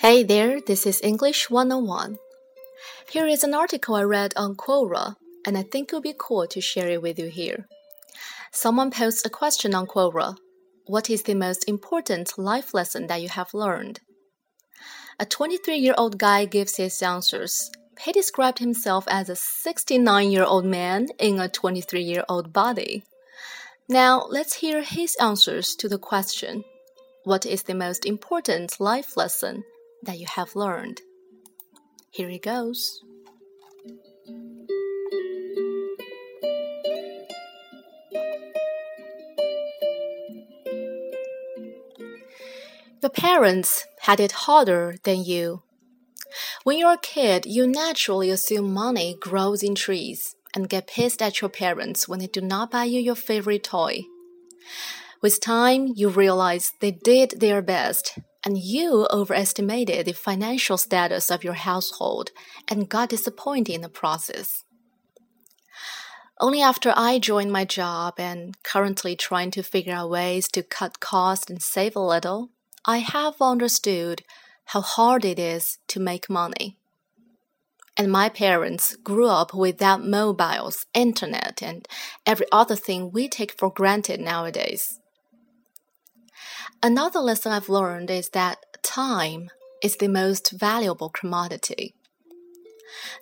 Hey there, this is English 101. Here is an article I read on Quora, and I think it would be cool to share it with you here. Someone posts a question on Quora. What is the most important life lesson that you have learned? A 23-year-old guy gives his answers. He described himself as a 69-year-old man in a 23-year-old body. Now, let's hear his answers to the question. What is the most important life lesson that you have learned? Here it goes. Your parents had it harder than you. When you're a kid, you naturally assume money grows in trees and get pissed at your parents when they do not buy you your favorite toy. With time, you realize they did their best, and you overestimated the financial status of your household and got disappointed in the process. Only after I joined my job and currently trying to figure out ways to cut costs and save a little, I have understood how hard it is to make money. And my parents grew up without mobiles, internet, and every other thing we take for granted nowadays.Another lesson I've learned is that time is the most valuable commodity.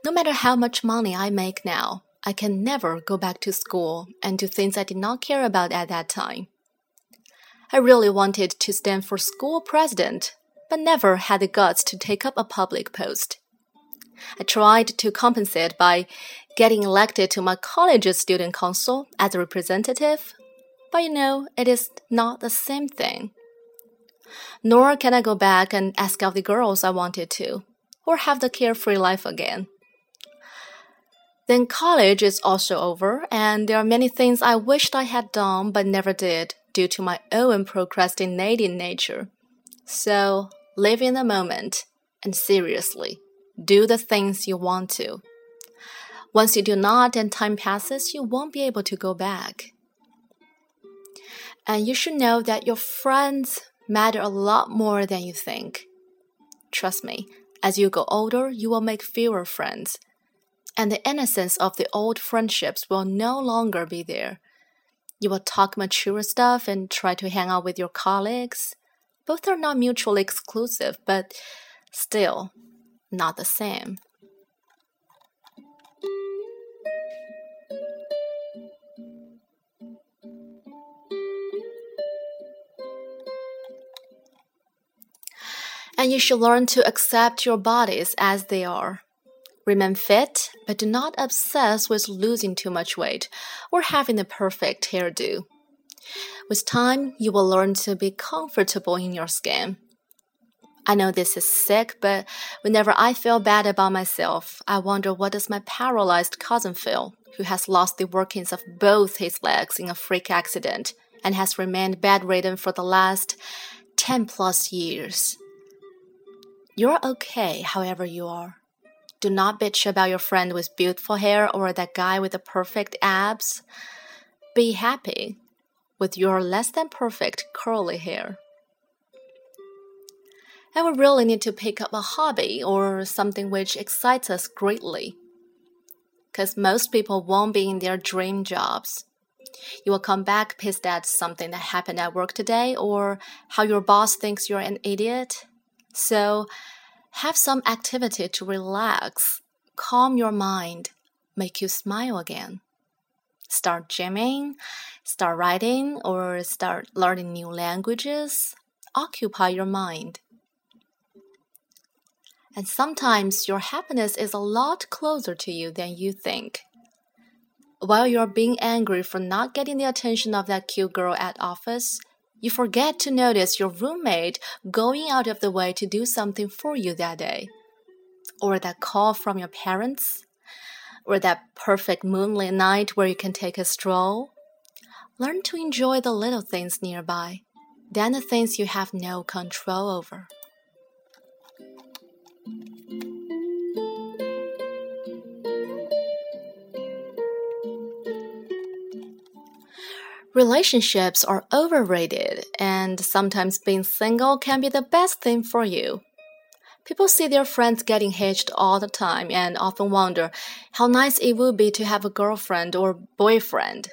No matter how much money I make now, I can never go back to school and do things I did not care about at that time. I really wanted to stand for school president, but never had the guts to take up a public post. I tried to compensate by getting elected to my college's student council as a representative,But it is not the same thing. Nor can I go back and ask out the girls I wanted to, or have the carefree life again. Then college is also over, and there are many things I wished I had done but never did due to my own procrastinating nature. So, live in the moment, and seriously, do the things you want to. Once you do not and time passes, you won't be able to go back.And you should know that your friends matter a lot more than you think. Trust me, as you go older, you will make fewer friends. And the innocence of the old friendships will no longer be there. You will talk mature stuff and try to hang out with your colleagues. Both are not mutually exclusive, but still not the same.And you should learn to accept your bodies as they are. Remain fit, but do not obsess with losing too much weight or having the perfect hairdo. With time, you will learn to be comfortable in your skin. I know this is sick, but whenever I feel bad about myself, I wonder what does my paralyzed cousin feel, who has lost the workings of both his legs in a freak accident and has remained bedridden for the last 10 plus years.You're okay however you are. Do not bitch about your friend with beautiful hair or that guy with the perfect abs. Be happy with your less than perfect curly hair. And we really need to pick up a hobby or something which excites us greatly. Because most people won't be in their dream jobs. You will come back pissed at something that happened at work today or how your boss thinks you're an idiot.So, have some activity to relax, calm your mind, make you smile again. Start gymming, start writing, or start learning new languages. Occupy your mind. And sometimes your happiness is a lot closer to you than you think. While you're being angry for not getting the attention of that cute girl at office,You forget to notice your roommate going out of the way to do something for you that day, or that call from your parents, or that perfect moonlit night where you can take a stroll. Learn to enjoy the little things nearby, than the things you have no control over. Relationships are overrated, and sometimes being single can be the best thing for you. People see their friends getting hitched all the time and often wonder how nice it would be to have a girlfriend or boyfriend.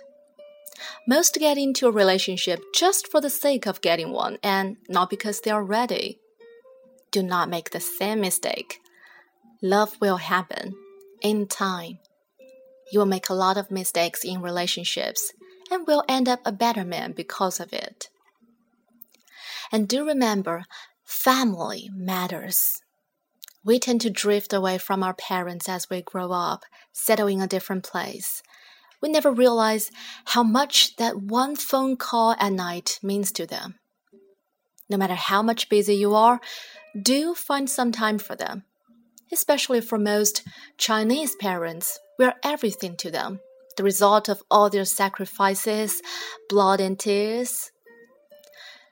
Most get into a relationship just for the sake of getting one and not because they are ready. Do not make the same mistake. Love will happen in time. You will make a lot of mistakes in relationships.And will end up a better man because of it. And do remember, family matters. We tend to drift away from our parents as we grow up, settle in a different place. We never realize how much that one phone call at night means to them. No matter how much busy you are, do find some time for them. Especially for most Chinese parents, we are everything to them.The result of all their sacrifices, blood and tears.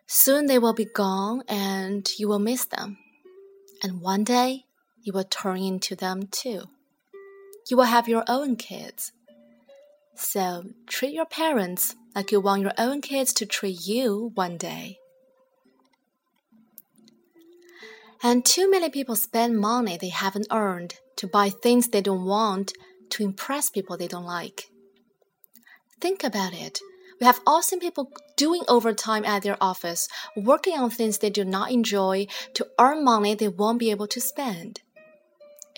Soon they will be gone and you will miss them. And one day you will turn into them too. You will have your own kids. So treat your parents like you want your own kids to treat you one day. And too many people spend money they haven't earned to buy things they don't want to impress people they don't like.Think about it. We have all seen people doing overtime at their office, working on things they do not enjoy to earn money they won't be able to spend.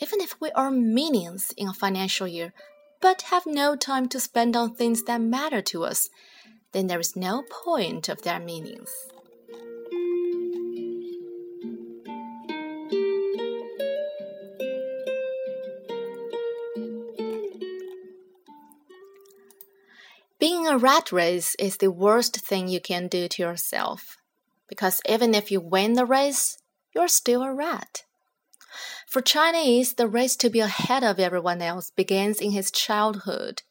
Even if we earn millions in a financial year, but have no time to spend on things that matter to us, then there is no point of their millions. Being a rat race is the worst thing you can do to yourself, because even if you win the race, you're still a rat. For Chinese, the race to be ahead of everyone else begins in his childhood.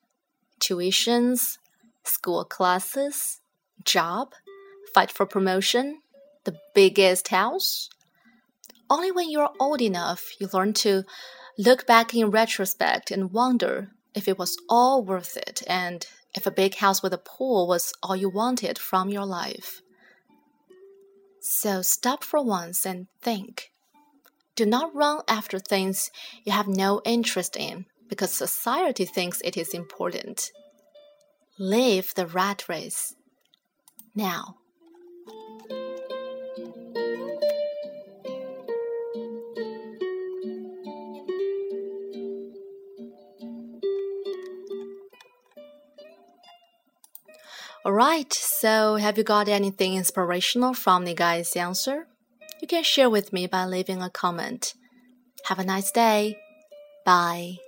Tuitions, school classes, job, fight for promotion, the biggest house. Only when you're old enough, you learn to look back in retrospect and wonder if it was all worth it and...If a big house with a pool was all you wanted from your life. So stop for once and think. Do not run after things you have no interest in because society thinks it is important. Live the rat race now. Alright, so have you got anything inspirational from the guy's answer? You can share with me by leaving a comment. Have a nice day. Bye.